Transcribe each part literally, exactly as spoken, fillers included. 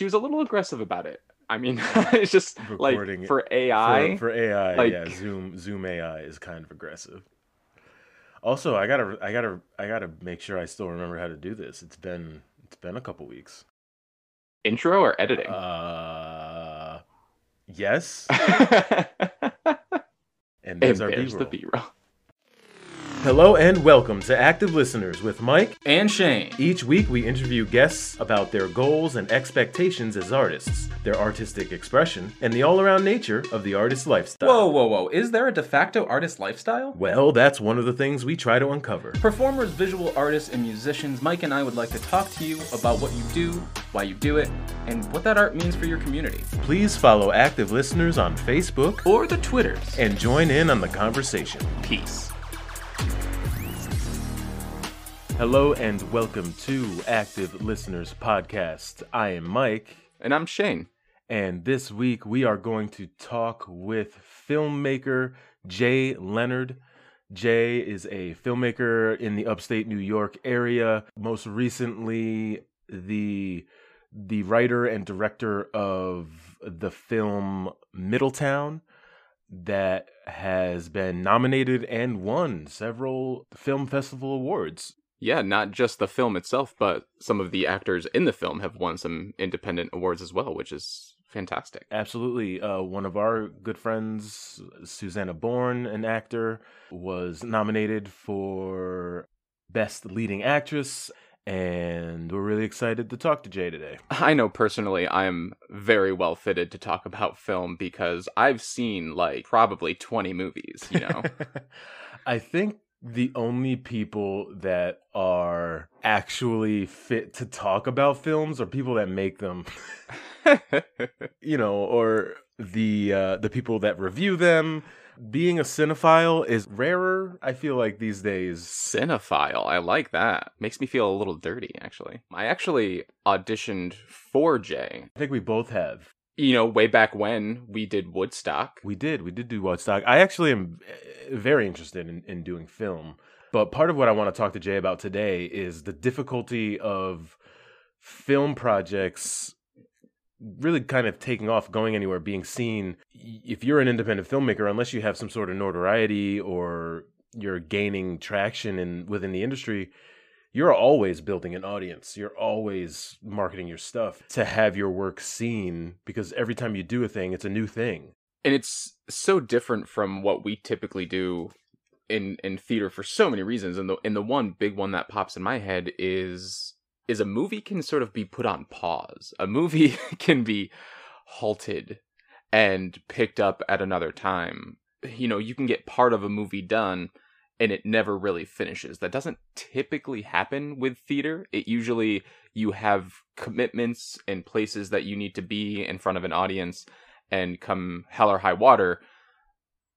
she was a little aggressive about it. I mean, it's just recording like for A I. For, for A I, like, yeah, Zoom Zoom A I is kind of aggressive. Also, I gotta I gotta I gotta make sure I still remember how to do this. It's been it's been a couple weeks. Intro or editing? Uh, yes. And there's, and our there's B-roll. the B-roll. Hello and welcome to Active Listeners with Mike and Shane. Each week we interview guests about their goals and expectations as artists, their artistic expression, and the all-around nature of the artist's lifestyle. Whoa, whoa, whoa. Is there a de facto artist lifestyle? Well, that's one of the things we try to uncover. Performers, visual artists, and musicians, Mike and I would like to talk to you about what you do, why you do it, and what that art means for your community. Please follow Active Listeners on Facebook or the Twitters and join in on the conversation. Peace. Hello and welcome to Active Listeners Podcast. I am Mike. And I'm Shane. And this week we are going to talk with filmmaker Jay Leonard. Jay is a filmmaker in the upstate New York area. Most recently, the, the writer and director of the film Middletown, that has been nominated and won several film festival awards. Yeah, not just the film itself, but some of the actors in the film have won some independent awards as well, which is fantastic. Absolutely. Uh, one of our good friends, Susanna Bourne, an actor, was nominated for Best Leading Actress, and we're really excited to talk to Jay today. I know personally I'm very well fitted to talk about film because I've seen, like, probably twenty movies, you know? I think the only people that are actually fit to talk about films are people that make them, you know, or the uh, the people that review them. Being a cinephile is rarer, I feel like, these days. Cinephile, I like that. Makes me feel a little dirty, actually. I actually auditioned for Jay. I think we both have. You know, way back when we did Woodstock. We did. We did do Woodstock. I actually am very interested in, in doing film. But part of what I want to talk to Jay about today is the difficulty of film projects really kind of taking off, going anywhere, being seen. If you're an independent filmmaker, unless you have some sort of notoriety or you're gaining traction in within the industry, you're always building an audience. You're always marketing your stuff to have your work seen, because every time you do a thing, it's a new thing. And it's so different from what we typically do in, in theater for so many reasons. And the and the one big one that pops in my head is, is a movie can sort of be put on pause. A movie can be halted and picked up at another time. You know, you can get part of a movie done and it never really finishes. That doesn't typically happen with theater. It usually, you have commitments and places that you need to be in front of an audience, and come hell or high water,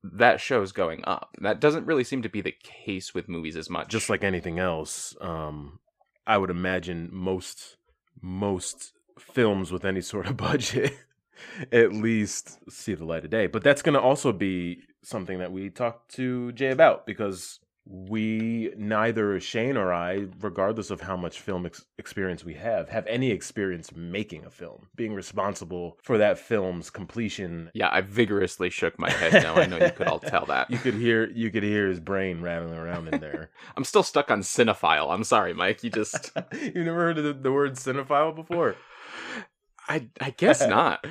that show's going up. That doesn't really seem to be the case with movies as much. Just like anything else, um, I would imagine most most films with any sort of budget at least see the light of day. But that's going to also be something that we talked to Jay about, because we, neither Shane or I, regardless of how much film ex- experience we have, have any experience making a film, being responsible for that film's completion. Yeah, I vigorously shook my head now. I know you could all tell that. You could hear you could hear his brain rattling around in there. I'm still stuck on cinephile. I'm sorry, Mike. You just... You've never heard of the, the word cinephile before? I, I guess not.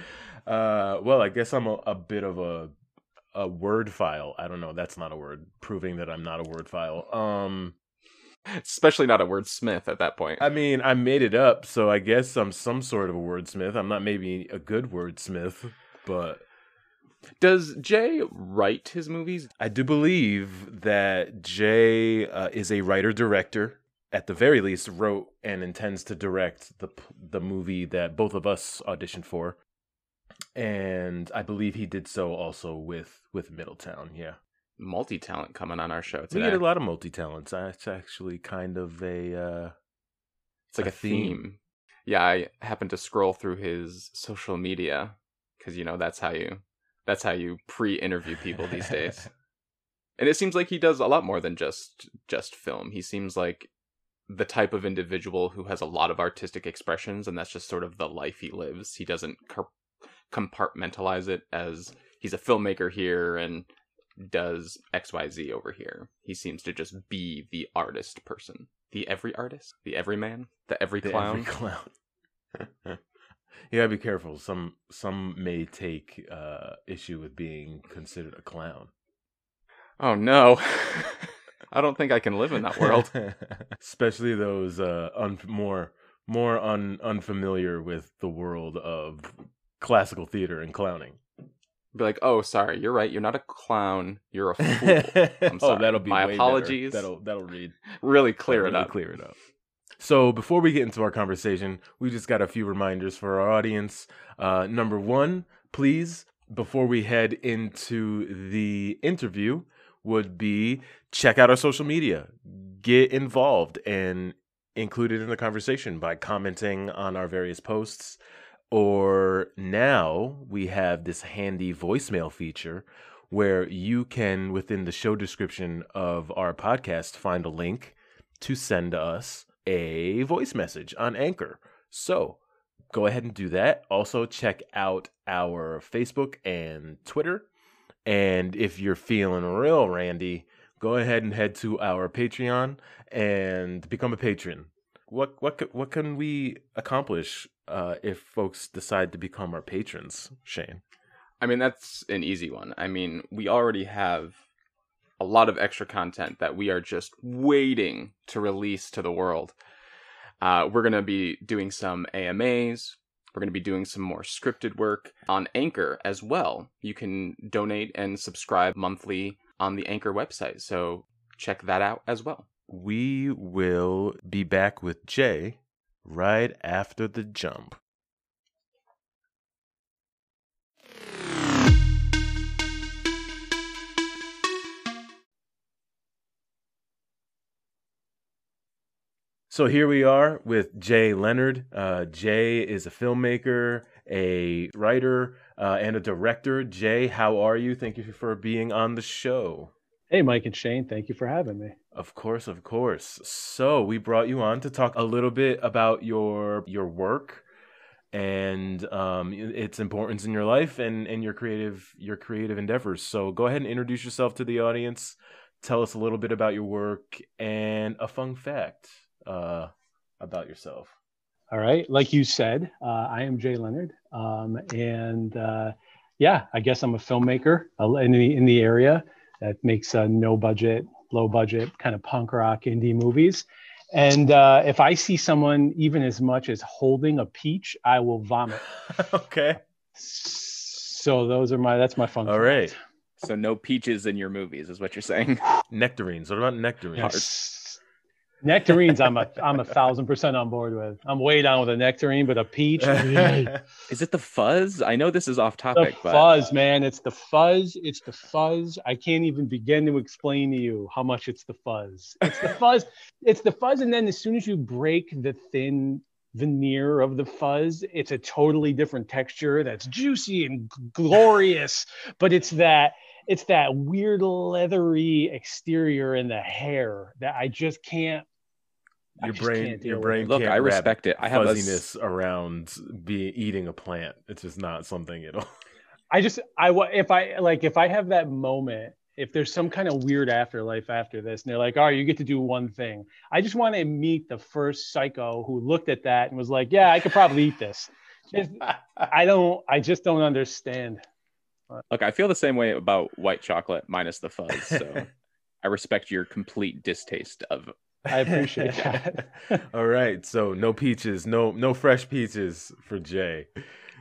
Uh, well, I guess I'm a, a bit of a... a word file. I don't know. That's not a word. Proving that I'm not a word file. Um, Especially not a wordsmith at that point. I mean, I made it up, so I guess I'm some sort of a wordsmith. I'm not maybe a good wordsmith, but... Does Jay write his movies? I do believe that Jay uh, is a writer-director. At the very least, wrote and intends to direct the the movie that both of us auditioned for. And I believe he did so also with, with Middletown, yeah. Multi-talent coming on our show today. We get a lot of multi-talents. It's actually kind of a... Uh, it's like a, a theme. theme. Yeah, I happened to scroll through his social media, because, you know, that's how you that's how you pre-interview people these days. And it seems like he does a lot more than just just film. He seems like the type of individual who has a lot of artistic expressions, and that's just sort of the life he lives. He doesn't compartmentalize it as he's a filmmaker here and does X Y Z over here. He seems to just be the artist person. The every artist? The every man? The every clown? The every clown. You gotta be careful. Some some may take uh, issue with being considered a clown. Oh, no. I don't think I can live in that world. Especially those uh, un- more more un- unfamiliar with the world of classical theater and clowning. Be like, oh, sorry, you're right. You're not a clown. You're a fool. I'm sorry. Oh, that'll be my way apologies. Better. That'll that'll read really clear that'll it really up. Clear it up. So before we get into our conversation, we just got a few reminders for our audience. Uh, number one, please, before we head into the interview, would be check out our social media, get involved and included in the conversation by commenting on our various posts. Or now we have this handy voicemail feature where you can, within the show description of our podcast, find a link to send us a voice message on Anchor. So go ahead and do that. Also check out our Facebook and Twitter. And if you're feeling real randy, go ahead and head to our Patreon and become a patron. What what what can we accomplish uh, if folks decide to become our patrons, Shane? I mean, that's an easy one. I mean, we already have a lot of extra content that we are just waiting to release to the world. Uh, we're going to be doing some A M As. We're going to be doing some more scripted work on Anchor as well. You can donate and subscribe monthly on the Anchor website, so check that out as well. We will be back with Jay right after the jump. So here we are with Jay Leonard. Uh, Jay is a filmmaker, a writer, uh, and a director. Jay, how are you? Thank you for being on the show. Hey, Mike and Shane, thank you for having me. Of course, of course. So we brought you on to talk a little bit about your your work and um, its importance in your life and, and your creative your creative endeavors. So go ahead and introduce yourself to the audience. Tell us a little bit about your work and a fun fact uh, about yourself. All right. Like you said, uh, I am Jay Leonard, um, and uh, yeah, I guess I'm a filmmaker in the, in the area that makes uh, no budget, low budget, kind of punk rock indie movies. And uh, if I see someone even as much as holding a peach, I will vomit. Okay. So those are my, that's my fun. All right. So no peaches in your movies is what you're saying. Nectarines. What about nectarines? Yes. Nectarines. I'm a, I'm a thousand percent on board with. I'm way down with a nectarine, but a peach. Is it the fuzz? I know this is off topic, the but fuzz, man, it's the fuzz. It's the fuzz. I can't even begin to explain to you how much it's the fuzz. It's the fuzz. It's the fuzz. And then as soon as you break the thin veneer of the fuzz, it's a totally different texture. That's juicy and glorious, but it's that, it's that weird leathery exterior in the hair that I just can't. Your brain, your brain. Look, I respect it. I have fuzziness around be eating a plant. It's just not something at all. I just, I if I like, if I have that moment, if there's some kind of weird afterlife after this, and they're like, "All right, you get to do one thing," I just want to meet the first psycho who looked at that and was like, "Yeah, I could probably eat this." Just, I don't. I just don't understand. Look, I feel the same way about white chocolate minus the fuzz. So, I respect your complete distaste of. I appreciate that. All right. So no peaches, no no fresh peaches for Jay.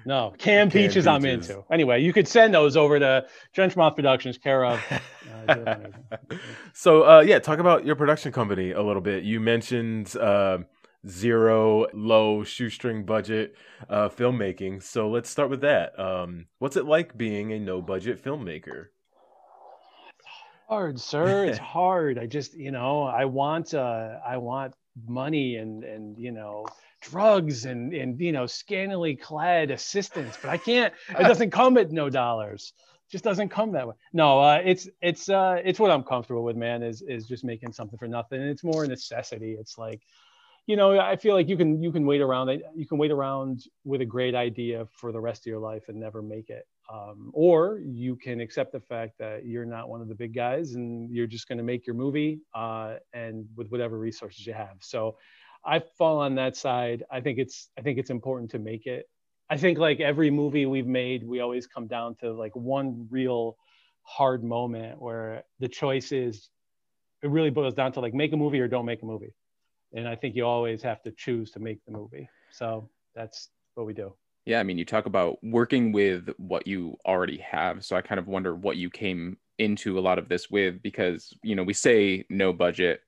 No, canned peaches, peaches I'm into. Anyway, you could send those over to Trenchmouth Productions, care of. Uh, so uh, yeah, talk about your production company a little bit. You mentioned uh, zero, low, shoestring budget uh, filmmaking. So let's start with that. Um, what's it like being a no-budget filmmaker? Hard, sir. It's hard. I just, you know, I want, uh, I want money and and you know, drugs and and you know, scantily clad assistants, but I can't. It doesn't come at no dollars. just doesn't come that way. No, uh, it's it's uh, it's what I'm comfortable with, man, is is just making something for nothing. And it's more a necessity. It's like, you know, I feel like you can you can wait around. You can wait around with a great idea for the rest of your life and never make it. Um, or you can accept the fact that you're not one of the big guys and you're just going to make your movie uh, and with whatever resources you have. So I fall on that side. I think it's I think it's important to make it. I think like every movie we've made, we always come down to like one real hard moment where the choice is, it really boils down to like make a movie or don't make a movie. And I think you always have to choose to make the movie. So that's what we do. Yeah, I mean, you talk about working with what you already have. So I kind of wonder what you came into a lot of this with, because, you know, we say no budget,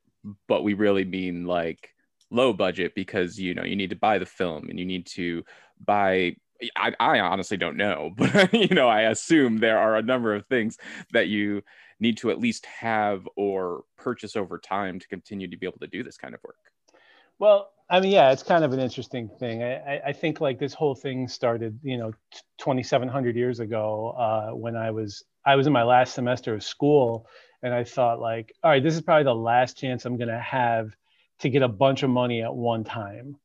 but we really mean like low budget, because, you know, you need to buy the film and you need to buy, I, I honestly don't know, but, you know, I assume there are a number of things that you need to at least have or purchase over time to continue to be able to do this kind of work. Well, I mean, yeah, it's kind of an interesting thing. I, I think like this whole thing started, you know, twenty-seven hundred years ago uh, when I was, I was in my last semester of school, and I thought like, all right, this is probably the last chance I'm going to have to get a bunch of money at one time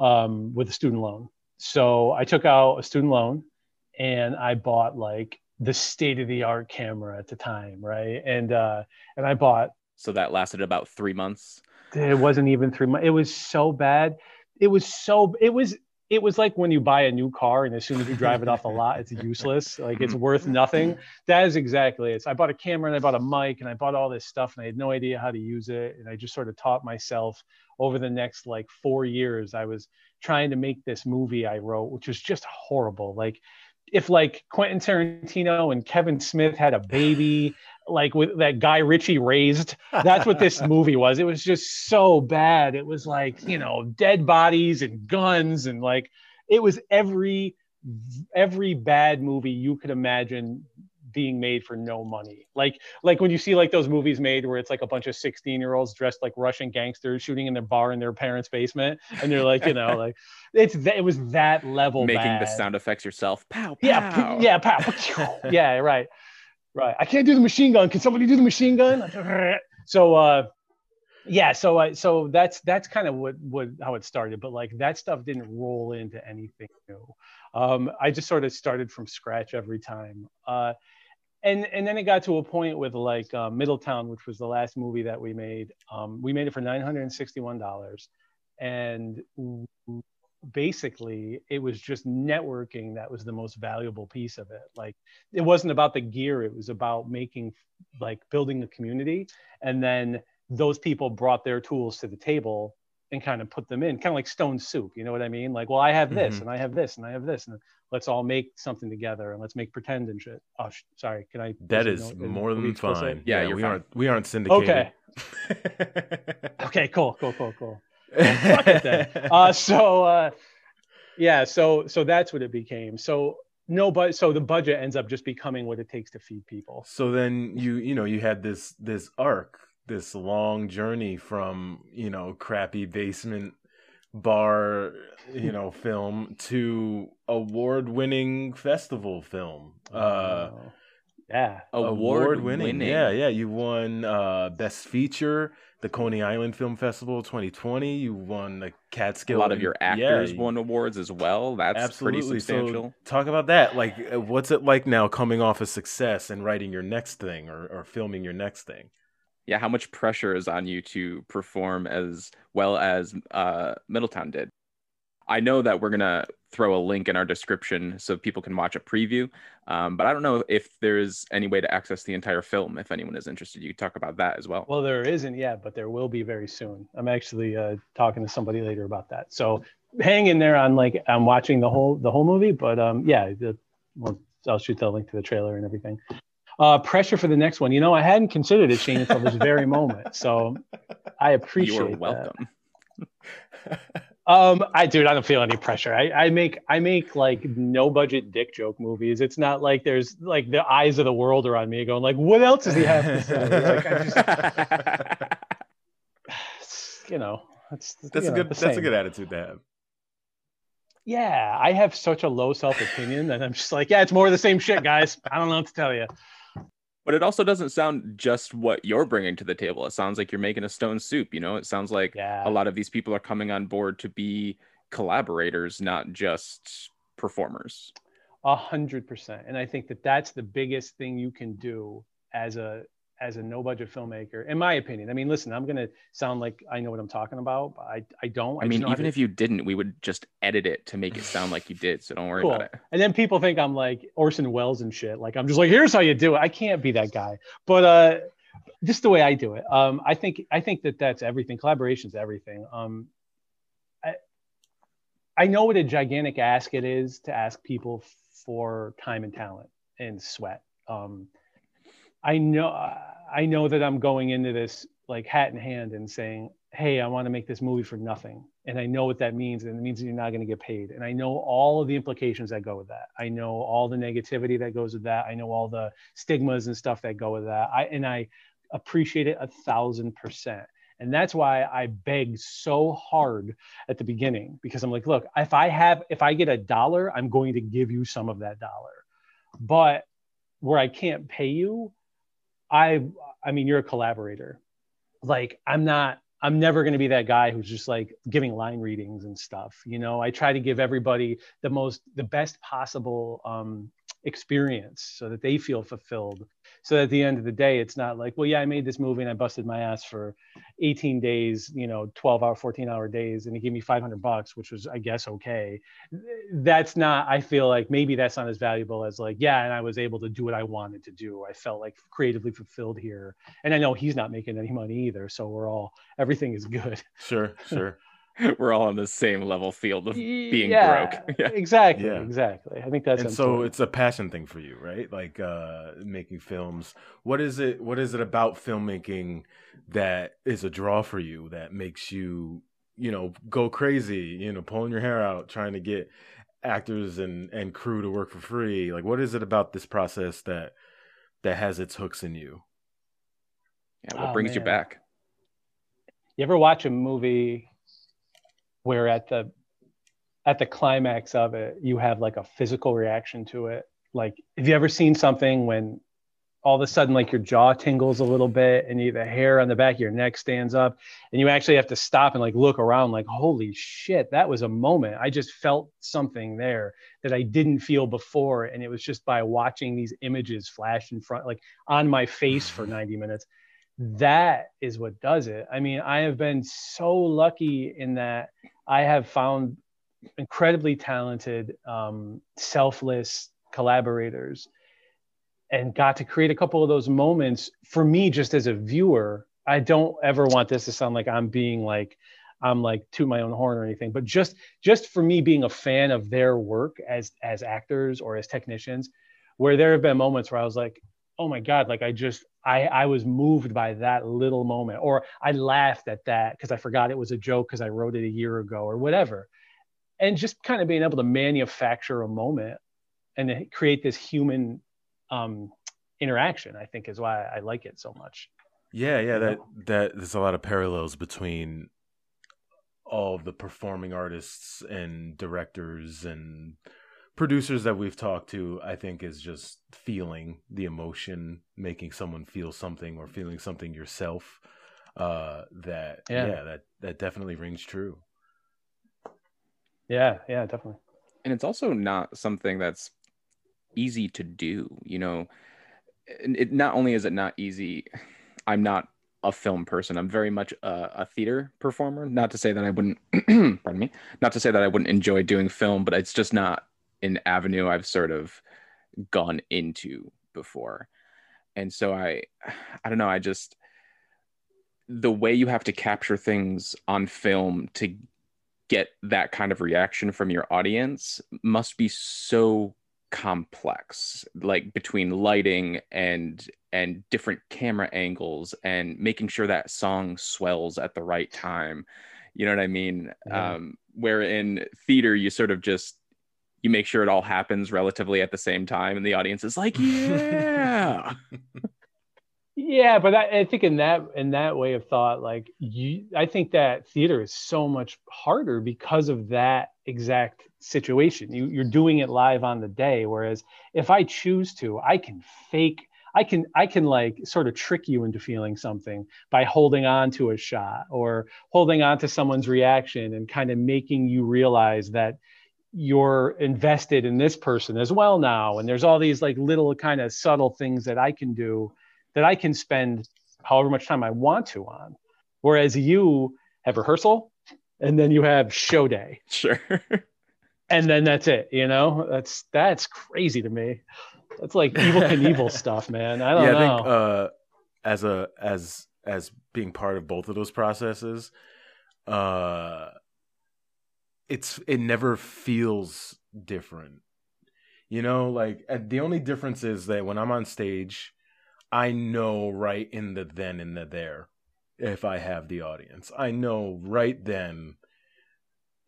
um, with a student loan. So I took out a student loan and I bought like the state-of-the-art camera at the time, right? And uh, and I bought. So that lasted about three months. It wasn't even three months. It was so bad. It was so. It was. It was like when you buy a new car and as soon as you drive it off the lot, it's useless. Like it's worth nothing. That is exactly it. So I bought a camera and I bought a mic and I bought all this stuff and I had no idea how to use it. And I just sort of taught myself over the next like four years. I was trying to make this movie I wrote, which was just horrible. Like if like Quentin Tarantino and Kevin Smith had a baby, like with that Guy Ritchie raised, that's what this movie was. It was just so bad. It was like, you know, dead bodies and guns and like, it was every, every bad movie you could imagine being made for no money. Like, like when you see like those movies made where it's like a bunch of sixteen year olds dressed like Russian gangsters shooting in their bar in their parents' basement. And they're like, you know, like it's, th- it was that level. Making bad. The sound effects yourself. Pow, pow. Yeah. P- yeah. Pow. Yeah. Right. Right. I can't do the machine gun. Can somebody do the machine gun? So, uh, yeah. So, I, so that's, that's kind of what, what, how it started, but like that stuff didn't roll into anything new. Um, I just sort of started from scratch every time. Uh, And and then it got to a point with like uh, Middletown, which was the last movie that we made. Um, we made it for nine hundred sixty-one dollars. And basically, it was just networking that was the most valuable piece of it. Like, it wasn't about the gear. It was about making, like building a community. And then those people brought their tools to the table and kind of put them in, kind of like Stone Soup. You know what I mean? Like, well, I have this mm-hmm. and I have this and I have this, and let's all make something together and let's make pretend and shit. Oh, sh- sorry. Can I? That is no, more than fine. Yeah, yeah you're we fine. aren't we aren't syndicated. Okay. okay. Cool. Cool. Cool. Cool. Well, fuck it then. Uh, so uh, yeah. So so that's what it became. So no, but so the budget ends up just becoming what it takes to feed people. So then you you know you had this this arc. This long journey from, you know, crappy basement bar, you know, film to award-winning festival film. Uh, yeah. Award-winning. Award yeah, yeah. You won uh, Best Feature, the Coney Island Film Festival twenty twenty. You won the Catskill. A lot of your actors yeah, won awards as well. That's absolutely. Pretty substantial. So talk about that. Like, what's it like now coming off a success and writing your next thing or, or filming your next thing? Yeah, how much pressure is on you to perform as well as uh, Middletown did? I know that we're going to throw a link in our description so people can watch a preview, um, but I don't know if there's any way to access the entire film if anyone is interested. You could talk about that as well. Well, there isn't yet, but there will be very soon. I'm actually uh, talking to somebody later about that. So hang in there on like I'm watching the whole the whole movie, but um, yeah, the, well, I'll shoot the link to the trailer and everything. Uh, pressure for the next one. You know, I hadn't considered it, Shane, until this very moment. So I appreciate that. You're welcome. um, I, dude, I don't feel any pressure. I, I make, I make like no budget dick joke movies. It's not like there's like the eyes of the world are on me going like, what else does he have to say? Like, I just, you know, that's, that's you know, a good, that's a good attitude to have. yeah, I have such a low self-opinion that I'm just like, yeah, it's more of the same shit, guys. I don't know what to tell you. But it also doesn't sound just what you're bringing to the table. It sounds like you're making a stone soup, you know? It sounds like yeah. a lot of these people are coming on board to be collaborators, not just performers. A hundred percent. And I think that that's the biggest thing you can do as a as a no-budget filmmaker, in my opinion. I mean, listen, I'm going to sound like I know what I'm talking about, but I, I don't. I, I mean, even if you didn't, we would just edit it to make it sound like you did, so don't worry cool. about it. And then people think I'm like Orson Welles and shit. Like, I'm just like, here's how you do it. I can't be that guy. But uh, this is the way I do it. Um, I think I think that that's everything. Collaboration's everything. Um, I, I know what a gigantic ask it is to ask people for time and talent and sweat. Um, I know I know that I'm going into this like hat in hand and saying, hey, I want to make this movie for nothing. And I know what that means. And it means that you're not going to get paid. And I know all of the implications that go with that. I know all the negativity that goes with that. I know all the stigmas and stuff that go with that. I, and I appreciate it a thousand percent. And that's why I begged so hard at the beginning, because I'm like, look, if I have, if I get a dollar, I'm going to give you some of that dollar. But where I can't pay you, I, I mean, you're a collaborator. Like, I'm not, I'm never going to be that guy who's just like giving line readings and stuff. You know, I try to give everybody the most, the best possible um, experience so that they feel fulfilled. So at the end of the day, it's not like, well, yeah, I made this movie and I busted my ass for eighteen days, you know, twelve hour, fourteen hour days. And he gave me five hundred bucks, which was, I guess, okay. That's not, I feel like maybe that's not as valuable as like, yeah, and I was able to do what I wanted to do. I felt like creatively fulfilled here. And I know he's not making any money either. So we're all, everything is good. Sure, sure. We're all on the same level field of being yeah, broke. Yeah. Exactly. Yeah. Exactly. I think that's and important. So it's a passion thing for you, right? Like uh, making films. What is it? What is it about filmmaking that is a draw for you that makes you, you know, go crazy? You know, pulling your hair out, trying to get actors and and crew to work for free. Like, what is it about this process that that has its hooks in you? Yeah. What oh, brings man. you back? You ever watch a movie where at the at the climax of it, you have like a physical reaction to it? Like, have you ever seen something when all of a sudden like your jaw tingles a little bit and you, the hair on the back of your neck stands up and you actually have to stop and like look around like, holy shit, that was a moment. I just felt something there that I didn't feel before. And it was just by watching these images flash in front, like on my face for ninety minutes. That is what does it. I mean, I have been so lucky in that I have found incredibly talented, um, selfless collaborators and got to create a couple of those moments for me just as a viewer. I don't ever want this to sound like I'm being like, I'm like to my own horn or anything, but just, just for me being a fan of their work as, as actors or as technicians, where there have been moments where I was like, oh my God, like I just, I, I was moved by that little moment, or I laughed at that because I forgot it was a joke because I wrote it a year ago or whatever. And just kind of being able to manufacture a moment and create this human um, interaction, I think is why I like it so much. Yeah, yeah, that, that there's a lot of parallels between all the performing artists and directors and producers that we've talked to. I think is just feeling the emotion, making someone feel something or feeling something yourself. Uh, that yeah. yeah, that that definitely rings true. Yeah, yeah, definitely. And it's also not something that's easy to do. You know, it, not only is it not easy, I'm not a film person. I'm very much a, a theater performer. Not to say that I wouldn't, pardon me, not to say that I wouldn't enjoy doing film, but it's just not an avenue I've sort of gone into before. And so I, I don't know, I just, the way you have to capture things on film to get that kind of reaction from your audience must be so complex, like between lighting and, and different camera angles and making sure that song swells at the right time. You know what I mean? Yeah. Um, where in theater, you sort of just, you make sure it all happens relatively at the same time, and the audience is like, "Yeah, yeah." But I, I think in that in that way of thought, like, you, I think that theater is so much harder because of that exact situation. You, you're doing it live on the day. Whereas if I choose to, I can fake, I can, I can like sort of trick you into feeling something by holding on to a shot or holding on to someone's reaction and kind of making you realize that you're invested in this person as well now. And there's all these like little kind of subtle things that I can do, that I can spend however much time I want to on. Whereas you have rehearsal and then you have show day. Sure. And then that's it, you know? That's that's crazy to me. That's like Evel Knievel stuff, man. I don't yeah, know. I think uh, as a as as being part of both of those processes, uh, it's it never feels different. You know, like the only difference is that when I'm on stage, I know right in the then and the there if I have the audience. I know right then,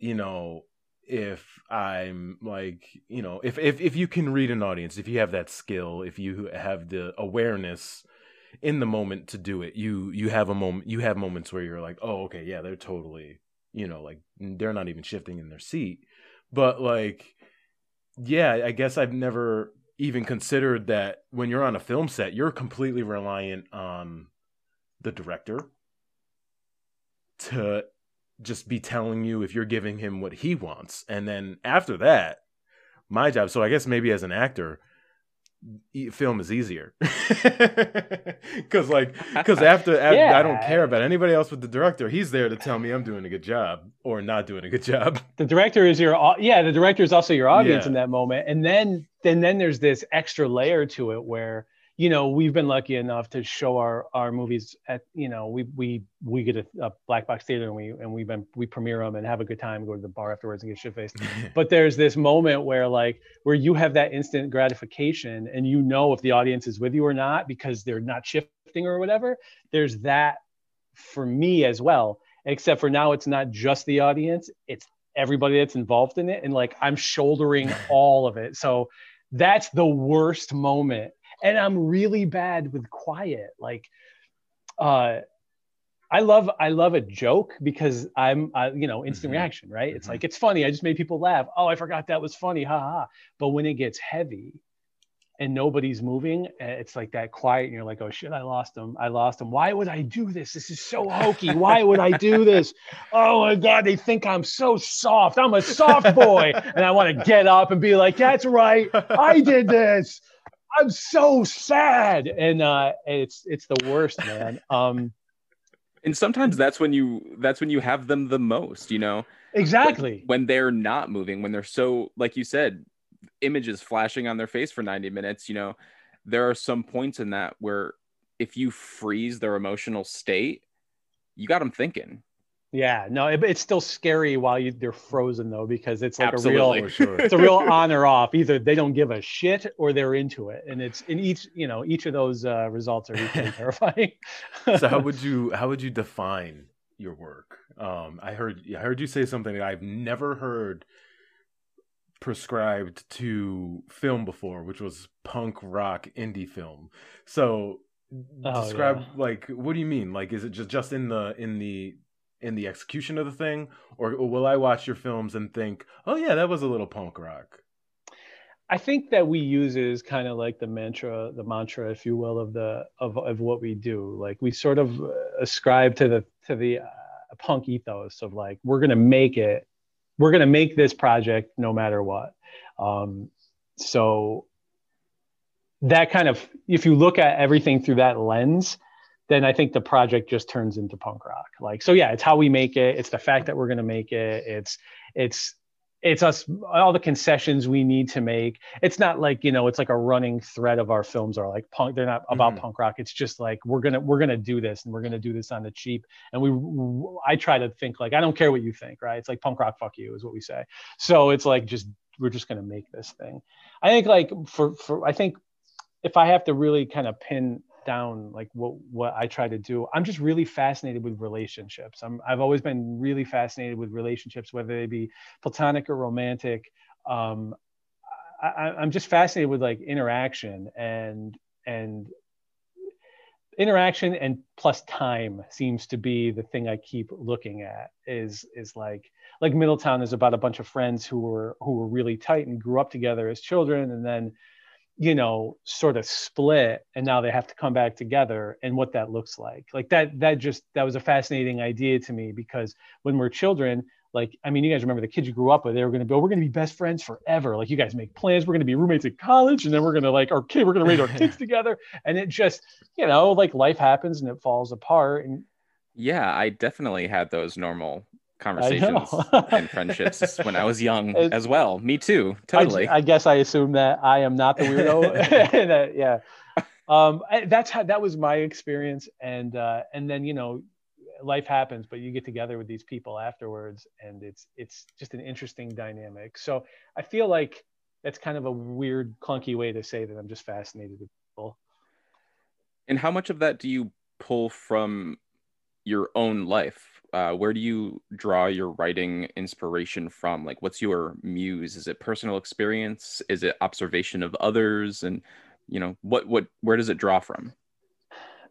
you know, if I'm like, you know, if, if, if you can read an audience, if you have that skill, if you have the awareness in the moment to do it, you, you have a moment, you have moments where you're like, oh, okay. Yeah. They're totally, you know, like they're not even shifting in their seat, but like, yeah, I guess I've never even considered that when you're on a film set, you're completely reliant on the director to just be telling you if you're giving him what he wants. And then after that, my job. So I guess maybe as an actor, film is easier. Cause like, cause after, after yeah. I don't care about anybody else but the director. He's there to tell me I'm doing a good job or not doing a good job. The director is your, yeah. The director is also your audience yeah. in that moment. And then, then, then there's this extra layer to it where, you know, we've been lucky enough to show our, our movies at, you know, we we we get a, a black box theater and we and we've been we premiere them and have a good time, go to the bar afterwards and get shit faced. But there's this moment where like where you have that instant gratification and you know if the audience is with you or not because they're not shifting or whatever. There's that for me as well. Except for now, it's not just the audience; it's everybody that's involved in it, and like I'm shouldering all of it. So that's the worst moment. And I'm really bad with quiet. Like, uh, I love I love a joke because I'm, uh, you know, instant mm-hmm. reaction, right? Mm-hmm. It's like, it's funny. I just made people laugh. Oh, I forgot that was funny. Ha ha. But when it gets heavy and nobody's moving, it's like that quiet. And you're like, oh, shit, I lost them. I lost them. Why would I do this? This is so hokey. Why would I do this? Oh, my God. They think I'm so soft. I'm a soft boy. And I want to get up and be like, that's right. I did this. I'm so sad. And uh, it's it's the worst, man. Um, and sometimes that's when you that's when you have them the most, you know? Exactly. When, when they're not moving, when they're so, like you said, images flashing on their face for ninety minutes, you know, there are some points in that where if you freeze their emotional state, you got them thinking. Yeah, no, it, it's still scary while you, they're frozen though, because it's like Absolutely. a real, sure. it's a real on or off. Either they don't give a shit or they're into it, and it's in each, you know, each of those uh, results are equally terrifying. So how would you how would you define your work? Um, I heard I heard you say something that I've never heard prescribed to film before, which was punk rock indie film. So oh, describe yeah. like, what do you mean? Like, is it just just in the in the in the execution of the thing, or will I watch your films and think, oh yeah, that was a little punk rock? I think that we use it as kind of like the mantra, the mantra, if you will, of the, of, of what we do. Like we sort of ascribe to the, to the uh, punk ethos of like, we're going to make it, we're going to make this project no matter what. Um, so that kind of, if you look at everything through that lens, then I think the project just turns into punk rock. Like, so yeah, it's how we make it. It's the fact that we're going to make it. It's, it's, it's us, all the concessions we need to make. It's not like, you know, it's like a running thread of our films are like punk. They're not about mm-hmm. punk rock. It's just like, we're going to, we're going to do this and we're going to do this on the cheap. And we, I try to think like, I don't care what you think, right? It's like punk rock, fuck you, is what we say. So it's like, just, we're just going to make this thing. I think like for, for, I think if I have to really kind of pin down like what what I try to do, I'm just really fascinated with relationships. I'm, I've always been really fascinated with relationships, whether they be platonic or romantic. um I, I'm just fascinated with like interaction and and interaction and plus time seems to be the thing I keep looking at. Is is like like Middletown is about a bunch of friends who were who were really tight and grew up together as children, and then, you know, sort of split, and now they have to come back together, and what that looks like. Like that that just that was a fascinating idea to me, because when we're children, like, I mean, you guys remember the kids you grew up with, they were going to be, oh, we're going to be best friends forever. Like, you guys make plans, we're going to be roommates at college, and then we're going to like our kid, we're going to raise our kids together. And it just, you know, like life happens and it falls apart. And yeah, I definitely had those normal conversations and friendships when I was young it, as well. Me too. Totally. I, I guess I assume that I am not the weirdo. and, uh, yeah. Um, I, that's how, that was my experience. And, uh, and then, you know, life happens, but you get together with these people afterwards, and it's it's just an interesting dynamic. So I feel like that's kind of a weird, clunky way to say that I'm just fascinated with people. And how much of that do you pull from your own life? Uh, where do you draw your writing inspiration from? Like, what's your muse? Is it personal experience? Is it observation of others? And, you know, what what where does it draw from?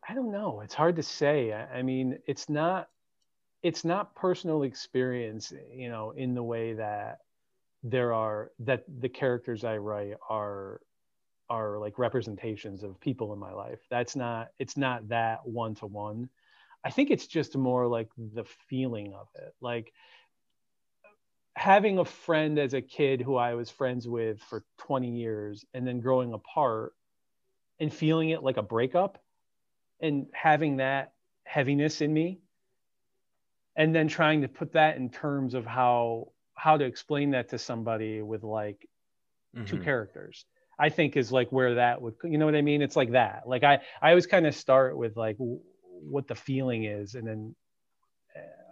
I don't know. It's hard to say. I, I mean, it's not, it's not personal experience, you know, in the way that there are, that the characters I write are, are like representations of people in my life. That's not, it's not that one-to-one. I think it's just more like the feeling of it. Like having a friend as a kid who I was friends with for twenty years and then growing apart and feeling it like a breakup, and having that heaviness in me, and then trying to put that in terms of how how to explain that to somebody with like mm-hmm. two characters, I think is like where that would, you know what I mean? It's like that. Like I, I always kind of start with like w- what the feeling is. And then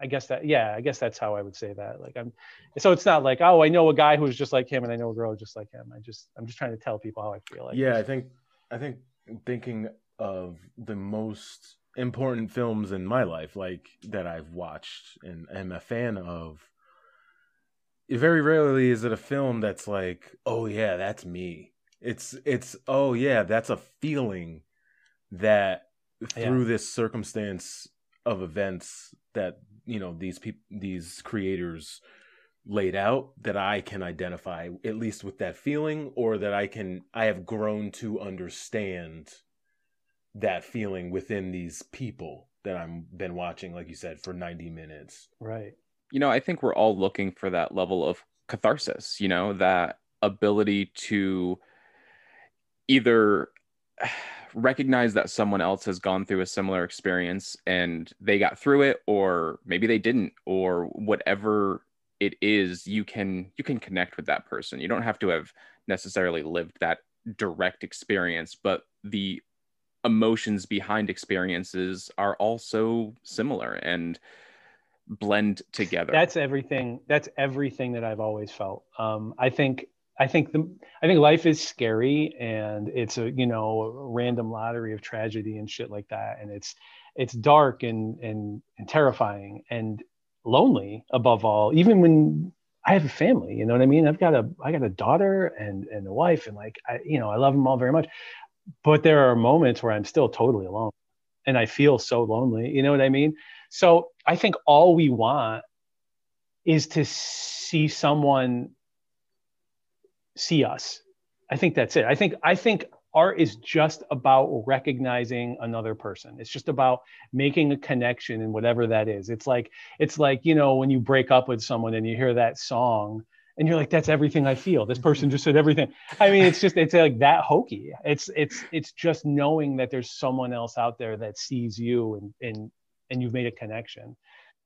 I guess that, yeah, I guess that's how I would say that. Like I'm, so it's not like, oh, I know a guy who's just like him and I know a girl just like him. I just, I'm just trying to tell people how I feel. Like yeah, I think, I think thinking of the most important films in my life, like that I've watched and am a fan of, very rarely is it a film that's like, oh yeah, that's me. It's, it's, oh yeah, that's a feeling that through yeah. this circumstance of events that, you know, these people, these creators laid out, that I can identify at least with that feeling, or that I can, I have grown to understand that feeling within these people that I've been watching, like you said, for ninety minutes. Right. You know, I think we're all looking for that level of catharsis, you know, that ability to either recognize that someone else has gone through a similar experience and they got through it, or maybe they didn't, or whatever it is, you can, you can connect with that person. You don't have to have necessarily lived that direct experience, but the emotions behind experiences are also similar and blend together. That's everything. That's everything that I've always felt. Um, I think, I think the, I think life is scary, and it's a, you know, a random lottery of tragedy and shit like that. And it's, it's dark and, and, and terrifying and lonely above all, even when I have a family, you know what I mean? I've got a, I got a daughter and, and a wife, and like, I, you know, I love them all very much. But there are moments where I'm still totally alone and I feel so lonely. You know what I mean? So I think all we want is to see someone see us. I think that's it. I think, I think art is just about recognizing another person. It's just about making a connection, and whatever that is. It's like, it's like, you know, when you break up with someone and you hear that song, and you're like, that's everything I feel. This person just said everything. I mean, it's just, it's like that hokey. It's, it's, it's just knowing that there's someone else out there that sees you, and, and, and you've made a connection.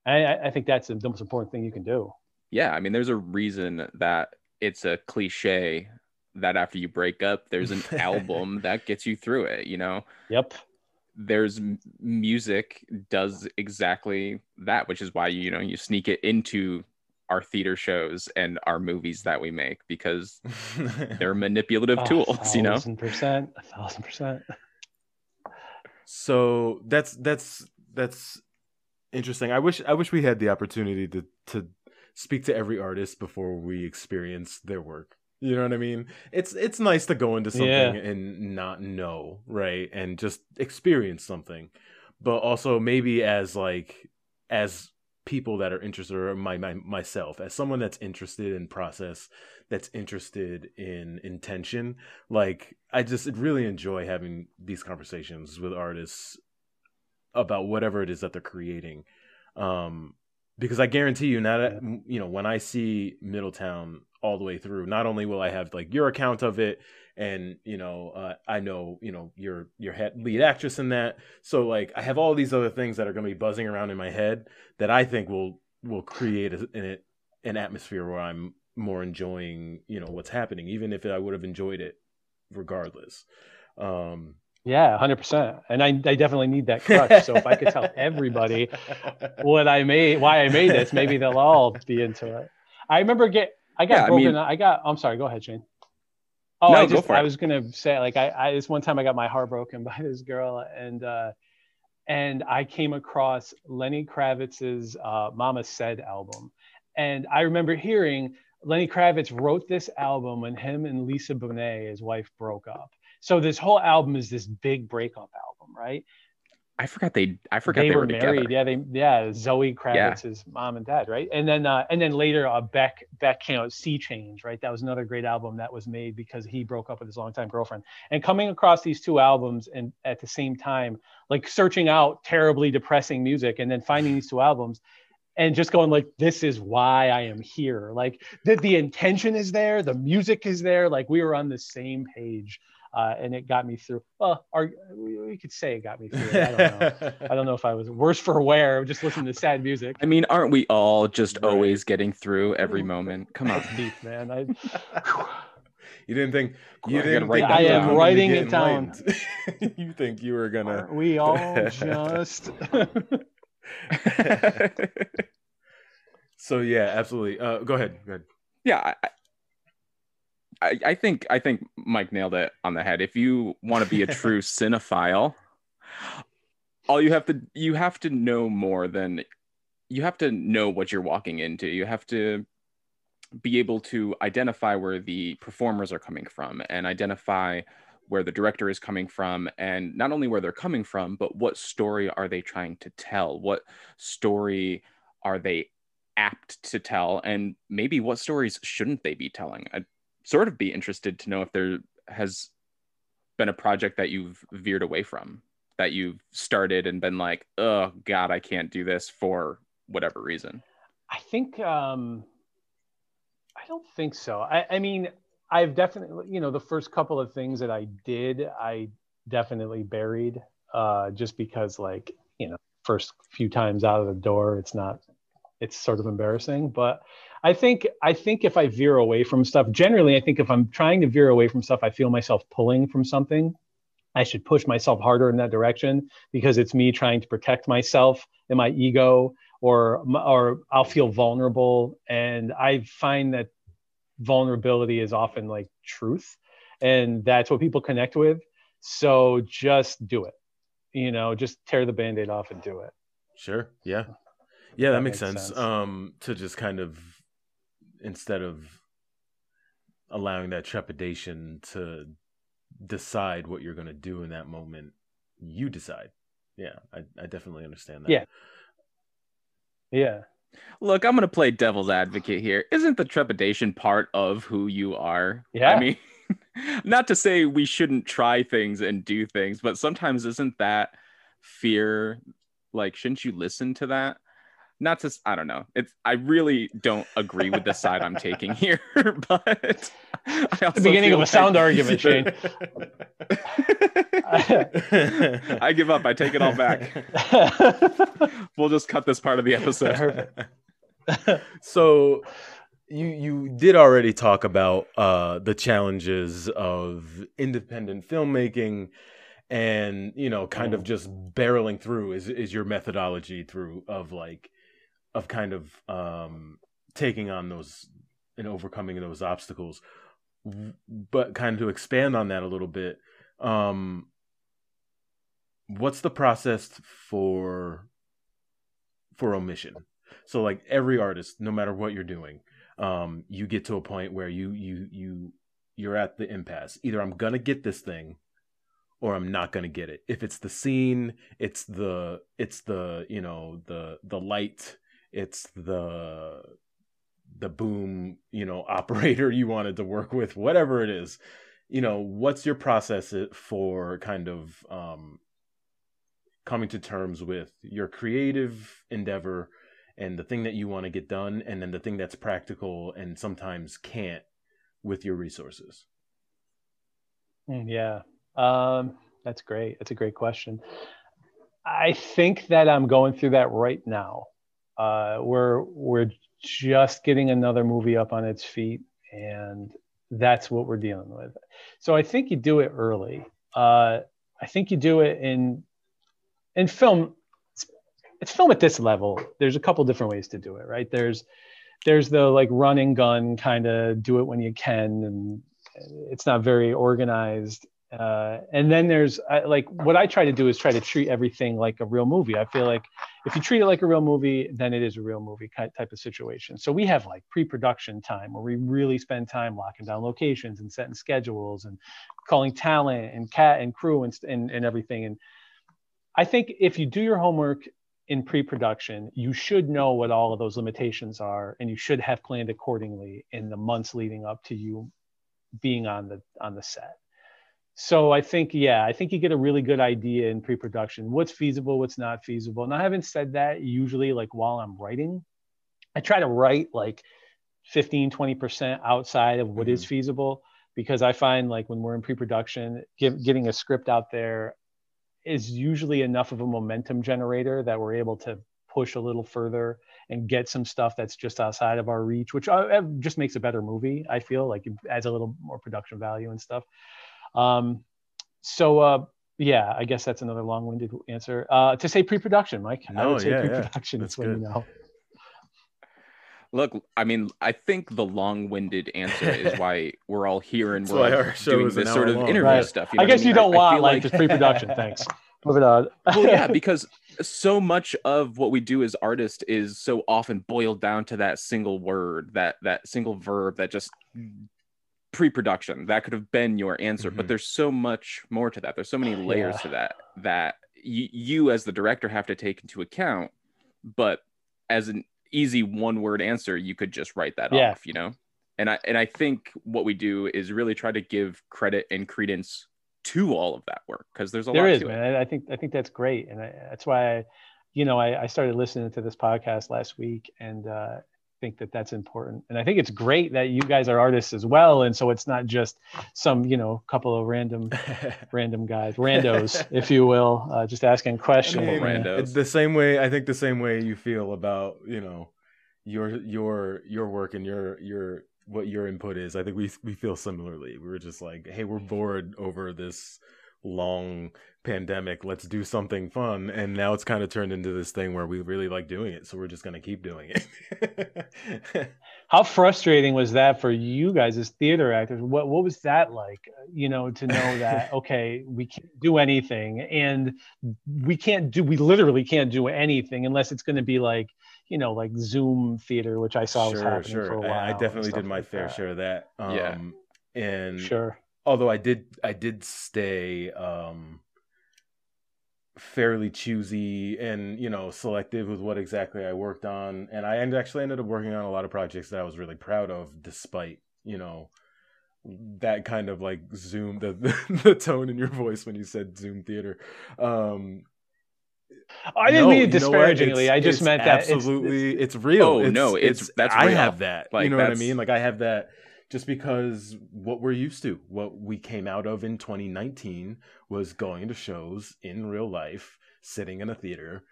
I, I think that's the most important thing you can do. Yeah. I mean, there's a reason that it's a cliche that after you break up, there's an album that gets you through it, you know? Yep. There's music does exactly that, which is why, you know, you sneak it into our theater shows and our movies that we make, because they're manipulative oh, tools, thousand you know? Percent, a thousand percent. So that's, that's, that's interesting. I wish, I wish we had the opportunity to, to speak to every artist before we experience their work. You know what I mean? It's it's nice to go into something yeah. and not know, right? And just experience something. But also maybe as like as people that are interested, or my, my myself, as someone that's interested in process, that's interested in intention, like I just really enjoy having these conversations with artists about whatever it is that they're creating. Um, because I guarantee you, now that, you know, when I see Middletown all the way through, not only will I have like your account of it, and you know, uh, I know, you know, your your head lead actress in that, so like I have all these other things that are going to be buzzing around in my head that I think will will create a, an an atmosphere where I'm more enjoying, you know, what's happening, even if I would have enjoyed it regardless. Um, yeah, one hundred percent. And I, I definitely need that crutch. So if I could tell everybody what I made, why I made this, maybe they'll all be into it. I remember get I got yeah, broken. I, mean, I got. I'm sorry. Go ahead, Shane. Oh, no, I just. I was gonna say, like, I, I. This one time, I got my heart broken by this girl, and uh, and I came across Lenny Kravitz's uh, "Mama Said" album, and I remember hearing Lenny Kravitz wrote this album when him and Lisa Bonet, his wife, broke up. So this whole album is this big breakup album, right? I forgot they. I forgot they, they were, were married. Together. Yeah, they. Yeah, Zoe Kravitz's yeah. mom and dad, right? And then, uh, and then later, uh, Beck. Beck came out. Sea Change, right? That was another great album that was made because he broke up with his longtime girlfriend. And coming across these two albums and at the same time, like searching out terribly depressing music, and then finding these two albums, and just going like, "This is why I am here." Like the the intention is there, the music is there. Like we were on the same page. Uh, and it got me through. Well, our, we could say it got me through. I don't know. I don't know if I was worse for wear, just listening to sad music. I mean, aren't we all just right. always getting through every moment? Come on, deep man. I, you didn't think you I didn't. Write think I am writing it down. You think you were gonna? Aren't we all just? So yeah, absolutely. Uh, go ahead. Go ahead. Yeah. I, I, I think I think Mike nailed it on the head. If you want to be a true cinephile, all you have to you have to know more than you have to know what you're walking into. You have to be able to identify where the performers are coming from, and identify where the director is coming from, and not only where they're coming from, but what story are they trying to tell? What story are they apt to tell? And maybe what stories shouldn't they be telling? I, sort of be interested to know if there has been a project that you've veered away from, that you've started and been like, oh God, I can't do this for whatever reason. I think, um, I don't think so. I, I mean, I've definitely, you know, the first couple of things that I did, I definitely buried uh, just because like, you know, first few times out of the door, it's not, it's sort of embarrassing, but I think I think if I veer away from stuff, generally, I think if I'm trying to veer away from stuff, I feel myself pulling from something. I should push myself harder in that direction because it's me trying to protect myself and my ego, or or I'll feel vulnerable. And I find that vulnerability is often like truth, and that's what people connect with. So just do it, you know, just tear the Band-Aid off and do it. Sure. Yeah. Yeah, that, that makes, makes sense. sense. Um, to just kind of, instead of allowing that trepidation to decide what you're going to do in that moment, you decide. Yeah, I, I definitely understand that. Yeah. Yeah. Look, I'm going to play devil's advocate here. Isn't the trepidation part of who you are? Yeah. I mean, not to say we shouldn't try things and do things, but sometimes isn't that fear, like, shouldn't you listen to that? Not to, I don't know. It's I really don't agree with the side I'm taking here, but I also the beginning of a like... sound argument, Shane. I give up. I take it all back. We'll just cut this part of the episode. So, you you did already talk about uh, the challenges of independent filmmaking. And you know, kind of just barreling through is is your methodology through of like. Of kind of um, taking on those and overcoming those obstacles. But kind of to expand on that a little bit, um, what's the process for for omission? So like every artist, no matter what you're doing, um, you get to a point where you you you you're at the impasse. Either I'm gonna get this thing, or I'm not gonna get it. If it's the scene, it's the it's the you know the the light, it's the the boom, you know, operator you wanted to work with, whatever it is, you know, what's your process for kind of um, coming to terms with your creative endeavor and the thing that you want to get done, and then the thing that's practical and sometimes can't with your resources? Yeah, um, that's great. That's a great question. I think that I'm going through that right now. Uh, we're we're just getting another movie up on its feet, and that's what we're dealing with. So I think you do it early. Uh, I think you do it in in film. It's, it's film at this level. There's a couple different ways to do it, right? There's there's the like run and gun kind of do it when you can, and it's not very organized. Uh, and then there's I, like what I try to do is try to treat everything like a real movie. I feel like if you treat it like a real movie, then it is a real movie type of situation. So we have like pre-production time where we really spend time locking down locations and setting schedules and calling talent and cat and crew and and, and everything. And I think if you do your homework in pre-production, you should know what all of those limitations are, and you should have planned accordingly in the months leading up to you being on the on the set. So I think, yeah, I think you get a really good idea in pre-production, what's feasible, what's not feasible. And I haven't said that usually, like while I'm writing, I try to write like fifteen, twenty percent outside of what mm-hmm. is feasible, because I find like when we're in pre-production, give, getting a script out there is usually enough of a momentum generator that we're able to push a little further and get some stuff that's just outside of our reach, which I, just makes a better movie. I feel like it adds a little more production value and stuff. Um, so, uh, yeah, I guess that's another long-winded answer, uh, to say pre-production, Mike. No, I would say yeah, pre-production yeah. is when you know. Look, I mean, I think the long-winded answer is why we're all here and we're doing this sort of long. interview right. stuff. You know I guess I mean? you don't I, want I like just pre-production. Thanks. Move it on. Well, yeah, because so much of what we do as artists is so often boiled down to that single word, that, that single verb that just... pre-production, that could have been your answer, mm-hmm. but there's so much more to that. There's so many layers yeah. to that that y- you as the director have to take into account, but as an easy one-word answer you could just write that yeah. off, you know. And I and I think what we do is really try to give credit and credence to all of that work, because there's a there lot is, to man. it. I think I think that's great, and I, that's why I, you know I, I started listening to this podcast last week, and uh think that that's important. And I think it's great that you guys are artists as well, and so it's not just some, you know, couple of random random guys, randos if you will, uh, just asking questions. I mean, randos. The same way I think the same way you feel about, you know, your your your work and your your what your input is. I think we we feel similarly. We were just like, hey, we're bored over this long pandemic, let's do something fun. And now it's kind of turned into this thing where we really like doing it, so we're just going to keep doing it. How frustrating was that for you guys as theater actors? What what was that like, you know, to know that okay, we can't do anything, and we can't do we literally can't do anything unless it's going to be like, you know, like Zoom theater, which I saw sure, was happening sure. for a while. I definitely did my like fair that. share of that. Um yeah. and sure Although I did, I did stay um, fairly choosy and, you know, selective with what exactly I worked on, and I actually ended up working on a lot of projects that I was really proud of, despite, you know, that kind of like Zoom, the the, the tone in your voice when you said Zoom theater. Um, I didn't no, mean it disparagingly. I just meant that absolutely, it's, it's, it's real. Oh it's, no, it's, it's that's real. I have that. Like, you know what I mean? Like I have that. Just because what we're used to, what we came out of in twenty nineteen was going to shows in real life, sitting in a theater,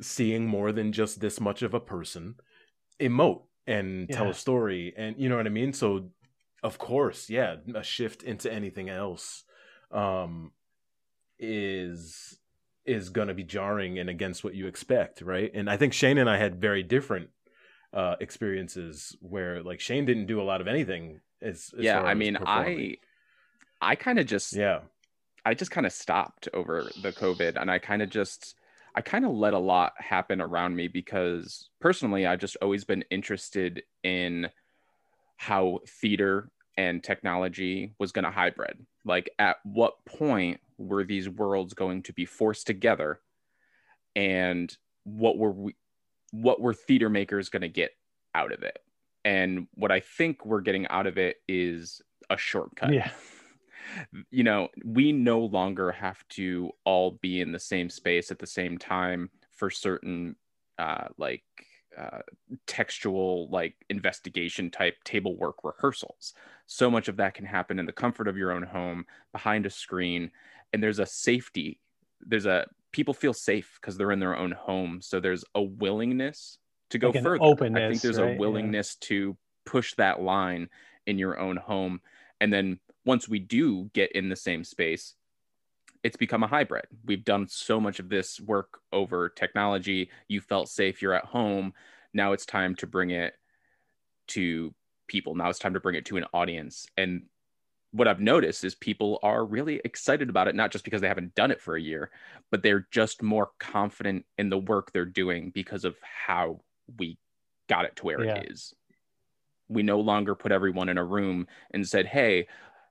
seeing more than just this much of a person emote and yeah. tell a story. And you know what I mean? So, of course, yeah, a shift into anything else um, is is going to be jarring and against what you expect, right? And I think Shane and I had very different Uh, experiences where like Shane didn't do a lot of anything. As, as yeah, I mean, I, I kind of just yeah, I just kind of stopped over the COVID, and I kind of just, I kind of let a lot happen around me, because personally, I've just always been interested in how theater and technology was going to hybrid. Like, at what point were these worlds going to be forced together, and what were we, what were theater makers going to get out of it? And what I think we're getting out of it is a shortcut. Yeah. You know, we no longer have to all be in the same space at the same time for certain uh, like uh, textual, like investigation type table work rehearsals. So much of that can happen in the comfort of your own home behind a screen. And there's a safety. There's a people feel safe because they're in their own home. So there's a willingness to go like further. Openness, I think there's right? a willingness yeah. to push that line in your own home. And then once we do get in the same space, it's become a hybrid. We've done so much of this work over technology. You felt safe. You're at home. Now it's time to bring it to people. Now it's time to bring it to an audience. And what I've noticed is people are really excited about it, not just because they haven't done it for a year, but they're just more confident in the work they're doing because of how we got it to where yeah. it is. We no longer put everyone in a room and said, hey,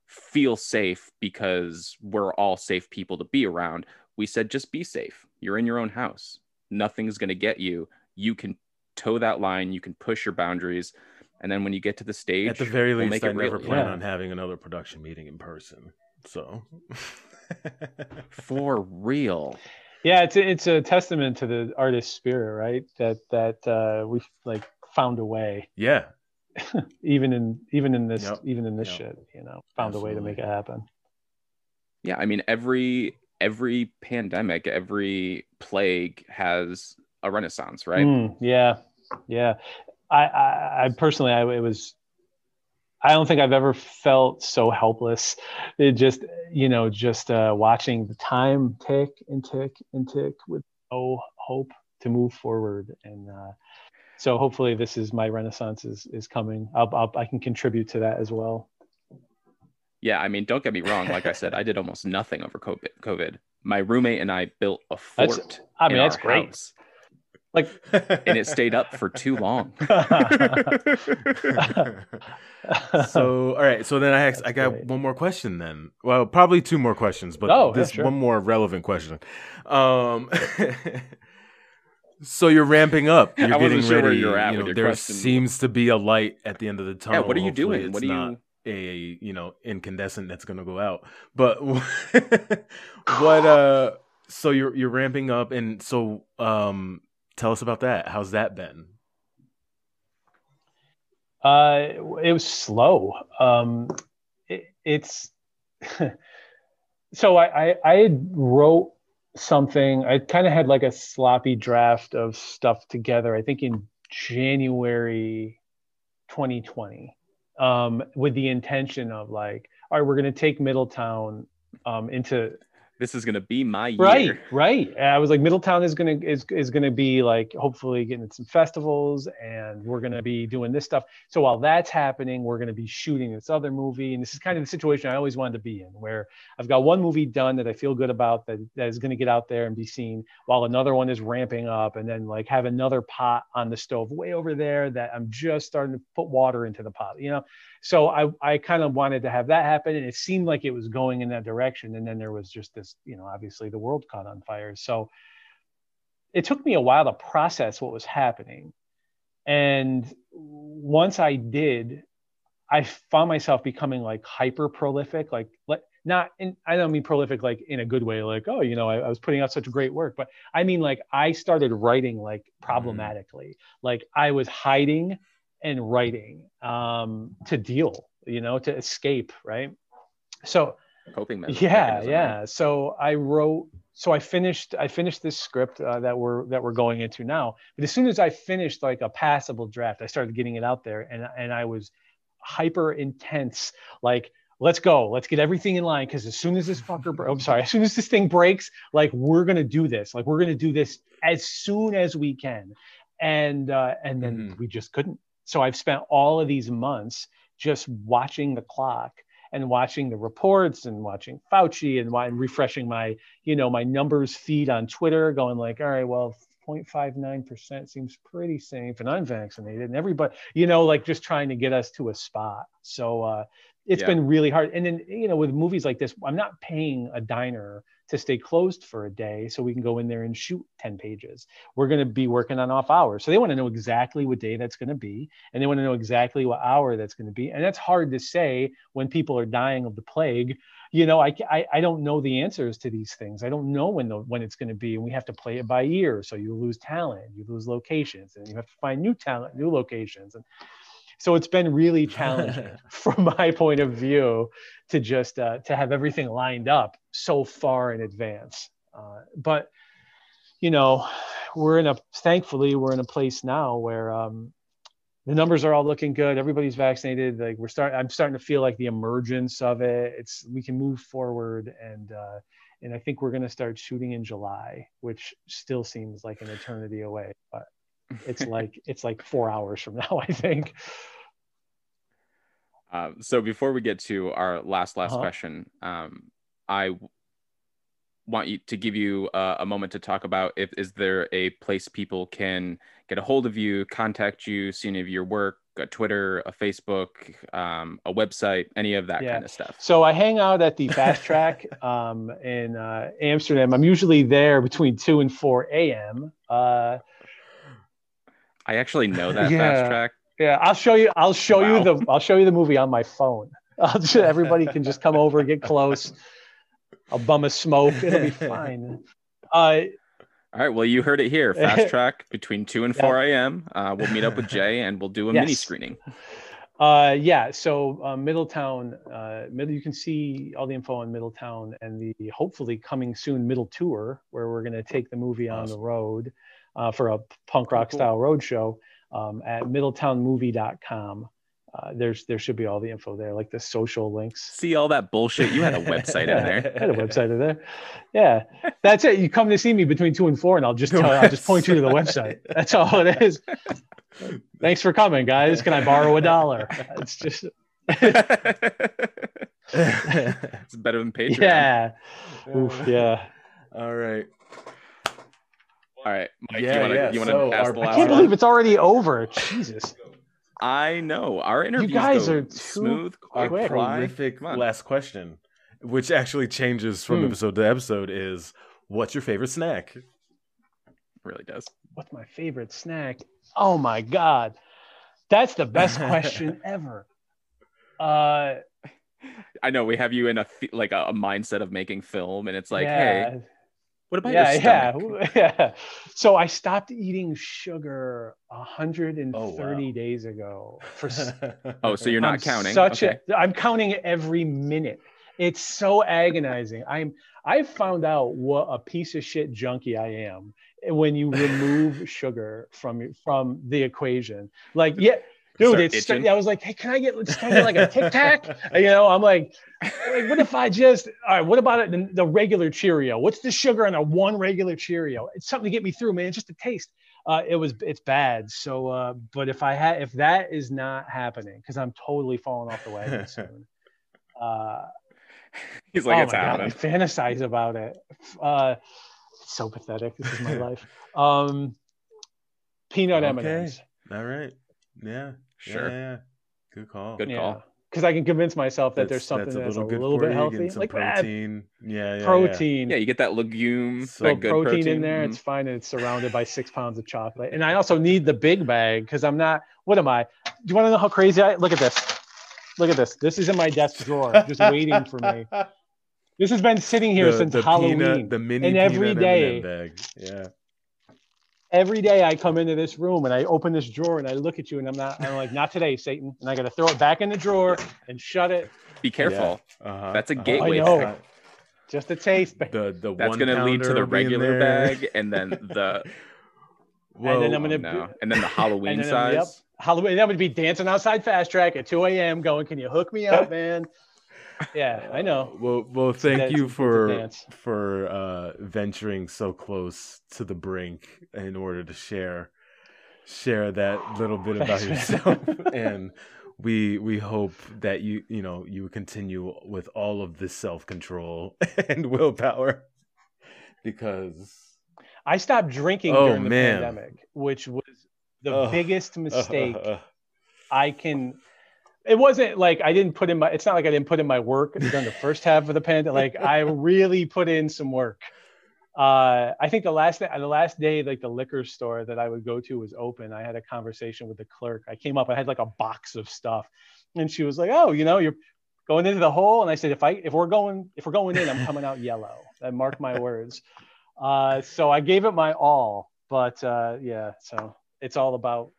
feel safe, because we're all safe people to be around. We said, just be safe. You're in your own house. Nothing's going to get you. You can toe that line. You can push your boundaries. And then when you get to the stage, at the very we'll least, I never plan yeah. on having another production meeting in person. So for real. Yeah, it's a, it's a testament to the artist spirit, right? That that uh, we've like found a way. Yeah. even in even in this yep. even in this yep. shit, you know, found Absolutely. a way to make it happen. Yeah, I mean, every every pandemic, every plague has a renaissance, right? Mm, yeah, yeah. I, I, I personally, I it was. I don't think I've ever felt so helpless. It just, you know, just uh, watching the time tick and tick and tick with no hope to move forward. And uh, so hopefully this is my renaissance is, is coming. I'll, I'll, I can contribute to that as well. Yeah, I mean, don't get me wrong. Like I said, I did almost nothing over COVID. My roommate and I built a fort. That's, I mean, in that's our great. House. Like, and it stayed up for too long. So, all right. So then I asked, I got great. one more question then. Well, probably two more questions, but oh, this yeah, sure. one more relevant question. Um, so you're ramping up. You're I getting sure ready. You're at you know, there question. seems to be a light at the end of the tunnel. Yeah, what are you Hopefully doing? What are not- you? A you know incandescent that's going to go out. But what? Uh, so you're you're ramping up, and so um, tell us about that. How's that been? Uh, it was slow. Um, it, it's so I, I I had wrote something. I kind of had like a sloppy draft of stuff together. I think in January twenty twenty. Um, with the intention of like, all right, we're going to take Middletown um, into. This is going to be my year. Right, right. And I was like, Middletown is going to is is going to be like, hopefully getting some festivals, and we're going to be doing this stuff. So while that's happening, we're going to be shooting this other movie. And this is kind of the situation I always wanted to be in, where I've got one movie done that I feel good about that, that is going to get out there and be seen, while another one is ramping up, and then like have another pot on the stove way over there that I'm just starting to put water into the pot, you know? So I, I kind of wanted to have that happen, and it seemed like it was going in that direction. And then there was just this, you know, obviously the world caught on fire. So it took me a while to process what was happening. And once I did, I found myself becoming like hyper prolific, like not, in, I don't mean prolific, like in a good way, like, oh, you know, I, I was putting out such great work, but I mean, like I started writing like problematically, mm-hmm. like I was hiding and writing um, to deal, you know, to escape. Right. So coping mechanism. Yeah. Yeah. Right? So I wrote, so I finished, I finished this script uh, that we're, that we're going into now, but as soon as I finished like a passable draft, I started getting it out there, and, and I was hyper intense, like, let's go, let's get everything in line. Cause as soon as this fucker, bro- I'm sorry, as soon as this thing breaks, like, we're going to do this, like, we're going to do this as soon as we can. And, uh, and then mm-hmm. we just couldn't. So I've spent all of these months just watching the clock and watching the reports and watching Fauci and, and refreshing my, you know, my numbers feed on Twitter, going like, all right, well, zero point five nine percent seems pretty safe, and I'm vaccinated, and everybody, you know, like just trying to get us to a spot. So uh, it's yeah. been really hard. And then, you know, with movies like this, I'm not paying a diner to stay closed for a day so we can go in there and shoot ten pages. We're going to be working on off hours. So they want to know exactly what day that's going to be. And they want to know exactly what hour that's going to be. And that's hard to say when people are dying of the plague. You know, I, I, I don't know the answers to these things. I don't know when the, when it's going to be. And we have to play it by ear. So you lose talent, you lose locations, and you have to find new talent, new locations. And so it's been really challenging from my point of view to just uh, to have everything lined up so far in advance. Uh, but, you know, we're in a, thankfully, we're in a place now where um, the numbers are all looking good. Everybody's vaccinated. Like we're starting, I'm starting to feel like the emergence of it. It's, we can move forward. And, uh, and I think we're going to start shooting in July, which still seems like an eternity away, but it's like it's like four hours from now, I think. Um, so before we get to our last last uh-huh. question, um, I w- want you to give you uh, a moment to talk about if is there a place people can get a hold of you, contact you, see any of your work, a Twitter, a Facebook, um, a website, any of that yeah. kind of stuff. So I hang out at the Fast Track um, in uh, Amsterdam. I'm usually there between two and four a m. Uh, I actually know that yeah. Fast Track. Yeah, I'll show you. I'll show wow. you the. I'll show you the movie on my phone. I'll just, everybody can just come over, get close. I'll bum a smoke. It'll be fine. Uh, All right. Well, you heard it here. Fast Track between two and yeah. four a m. Uh, we'll meet up with Jay and we'll do a yes. mini screening. Uh, yeah. So uh, Middletown. Uh, middle. You can see all the info on Middletown and the hopefully coming soon Middle Tour, where we're going to take the movie awesome. on the road. Uh, for a punk rock cool. style road show um, at Middletown Movie dot com. Uh, there's there should be all the info there, like the social links. See all that bullshit. You had a website in there. I had a website in there. Yeah, that's it. You come to see me between two and four, and I'll just tell, I'll just point you to the website. That's all it is. Thanks for coming, guys. Can I borrow a dollar? It's just. It's better than Patreon. Yeah. Oof, yeah. All right. All right, Mike, yeah, you want to yeah. you want to so pass the last I can't one? Believe it's already over. Jesus. I know. Our interviews you guys go are too smooth. Our prolific last question, which actually changes from mm. episode to episode, is what's your favorite snack? It really does. What's my favorite snack? Oh, my God. That's the best question ever. Uh, I know. We have you in a like a mindset of making film, and it's like, yeah. hey. What about yeah, your stomach? Yeah, yeah. So I stopped eating sugar one hundred thirty oh, wow. days ago. For, oh, so you're not I'm counting? Such okay. a, I'm counting every minute. It's so agonizing. I'm. I've found out what a piece of shit junkie I am when you remove sugar from from the equation. Like, yeah. Dude, it's st- I was like, hey, can I get, can I get like a Tic Tac? You know, I'm like, like, what if I just, all right, what about it, the, the regular Cheerio? What's the sugar on a one regular Cheerio? It's something to get me through, man. It's just a taste. Uh, it was, it's bad. So, uh, but if I had, if that is not happening, because I'm totally falling off the wagon soon. Uh, He's like, oh it's happening. I fantasize about it. Uh, it's so pathetic. This is my life. Um, peanut okay. M and M's. All right. Yeah. Sure. Yeah, yeah. Good call. Good yeah. call. Because I can convince myself that that's, there's something that's a little, that's a little bit healthy, like protein. That. Yeah, yeah, protein. Yeah. yeah, you get that legume, so that good protein, protein in there. Mm-hmm. It's fine. And it's surrounded by six pounds of chocolate, and I also need the big bag because I'm not. What am I? Do you want to know how crazy I? Look at this. Look at this. This is in my desk drawer, just waiting for me. This has been sitting here the, since the Halloween. Peanut, the mini and every day. Bag. Yeah. Every day I come into this room and I open this drawer and I look at you and I'm not, I'm like, not today, Satan. And I got to throw it back in the drawer and shut it. Be careful. Yeah. Uh-huh. That's a gateway. Uh-huh. I know. Just a taste. The, the That's going to lead to the regular bag and then the, Whoa, and then I'm going to, no. and then the Halloween then, size. Yep. Halloween. That would be dancing outside Fast Track at two a.m. going, can you hook me up, man? Yeah, I know. Uh, well, well, thank that's, you for for uh, venturing so close to the brink in order to share share that little bit about yourself. And we we hope that you you know you continue with all of this self-control and willpower, because I stopped drinking oh, during the man. pandemic, which was the oh. biggest mistake I can. It wasn't like I didn't put in my, it's not like I didn't put in my work during the first half of the pandemic. Like I really put in some work. Uh, I think the last day, the last day, like the liquor store that I would go to was open. I had a conversation with the clerk. I came up, I had like a box of stuff, and she was like, "Oh, you know, you're going into the hole." And I said, "If I, if we're going, if we're going in, I'm coming out yellow." I marked my words. Uh, so I gave it my all, but uh, yeah, so it's all about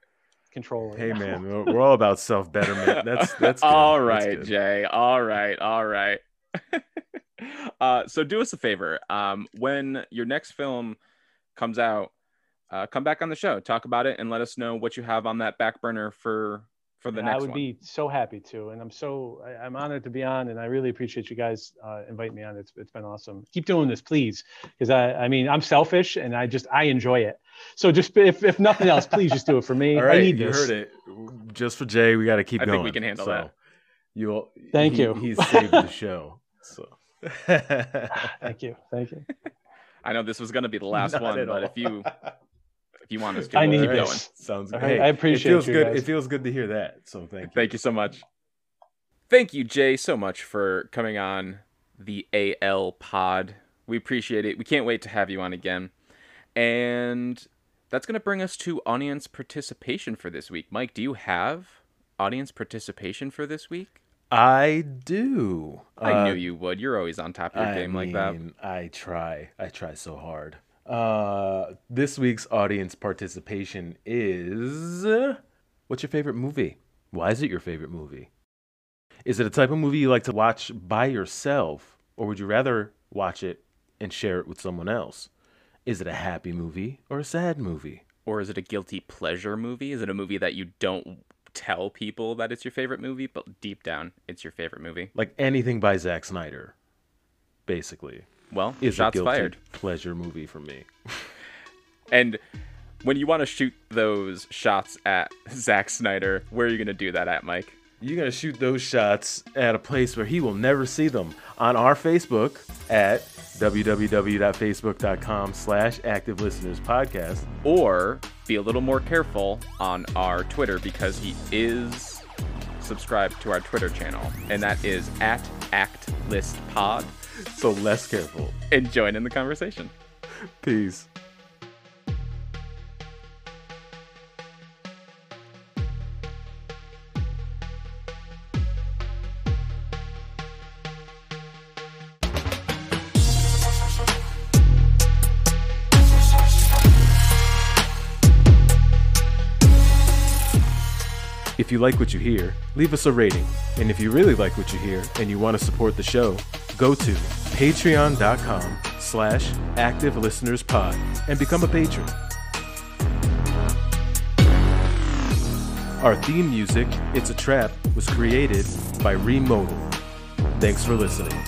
control. Hey now. man, we're all about self-betterment. That's that's good. All right, that's Jay. All right, all right. Uh, so do us a favor. Um, when your next film comes out, uh, come back on the show, talk about it, and let us know what you have on that back burner for for the and next. I would one. be so happy to, and I'm so I, I'm honored to be on, and I really appreciate you guys uh, inviting me on. It's it's been awesome. Keep doing this, please, because I I mean I'm selfish and I just I enjoy it. So just if if nothing else, please just do it for me. All right, I need you this. heard it. Just for Jay, we got to keep I going. I think we can handle so that. You'll thank he, you. He's saved the show. So. thank you thank you I know this was going to be the last Not one but if you if you want us to I need going. This sounds good. Hey, I appreciate it. Feels you good guys. It feels good to hear that, so thank you. Thank you so much. Thank you, Jay, so much for coming on the A L pod. We appreciate it. We can't wait to have you on again. And that's going to bring us to audience participation for this week. Mike, do you have audience participation for this week? I do. I uh, knew you would. You're always on top of your I game mean, like that. I try. I try so hard. Uh, this week's audience participation is... What's your favorite movie? Why is it your favorite movie? Is it a type of movie you like to watch by yourself? Or would you rather watch it and share it with someone else? Is it a happy movie or a sad movie? Or is it a guilty pleasure movie? Is it a movie that you don't... tell people that it's your favorite movie, but deep down it's your favorite movie? Like anything by Zack Snyder, basically. Well, is shots a guilty fired pleasure movie for me. And when you want to shoot those shots at Zack Snyder, where are you going to do that at, Mike? You're going to shoot those shots at a place where he will never see them, on our Facebook at w w w dot facebook dot com slash active listeners podcast, or be a little more careful on our Twitter, because he is subscribed to our Twitter channel, and that is at actlistpod. So less careful and join in the conversation. Peace. If you like what you hear, leave us a rating. And if you really like what you hear and you want to support the show, go to patreon.com slash active listeners pod and become a patron. Our theme music, It's a Trap, was created by Remodal. Thanks for listening.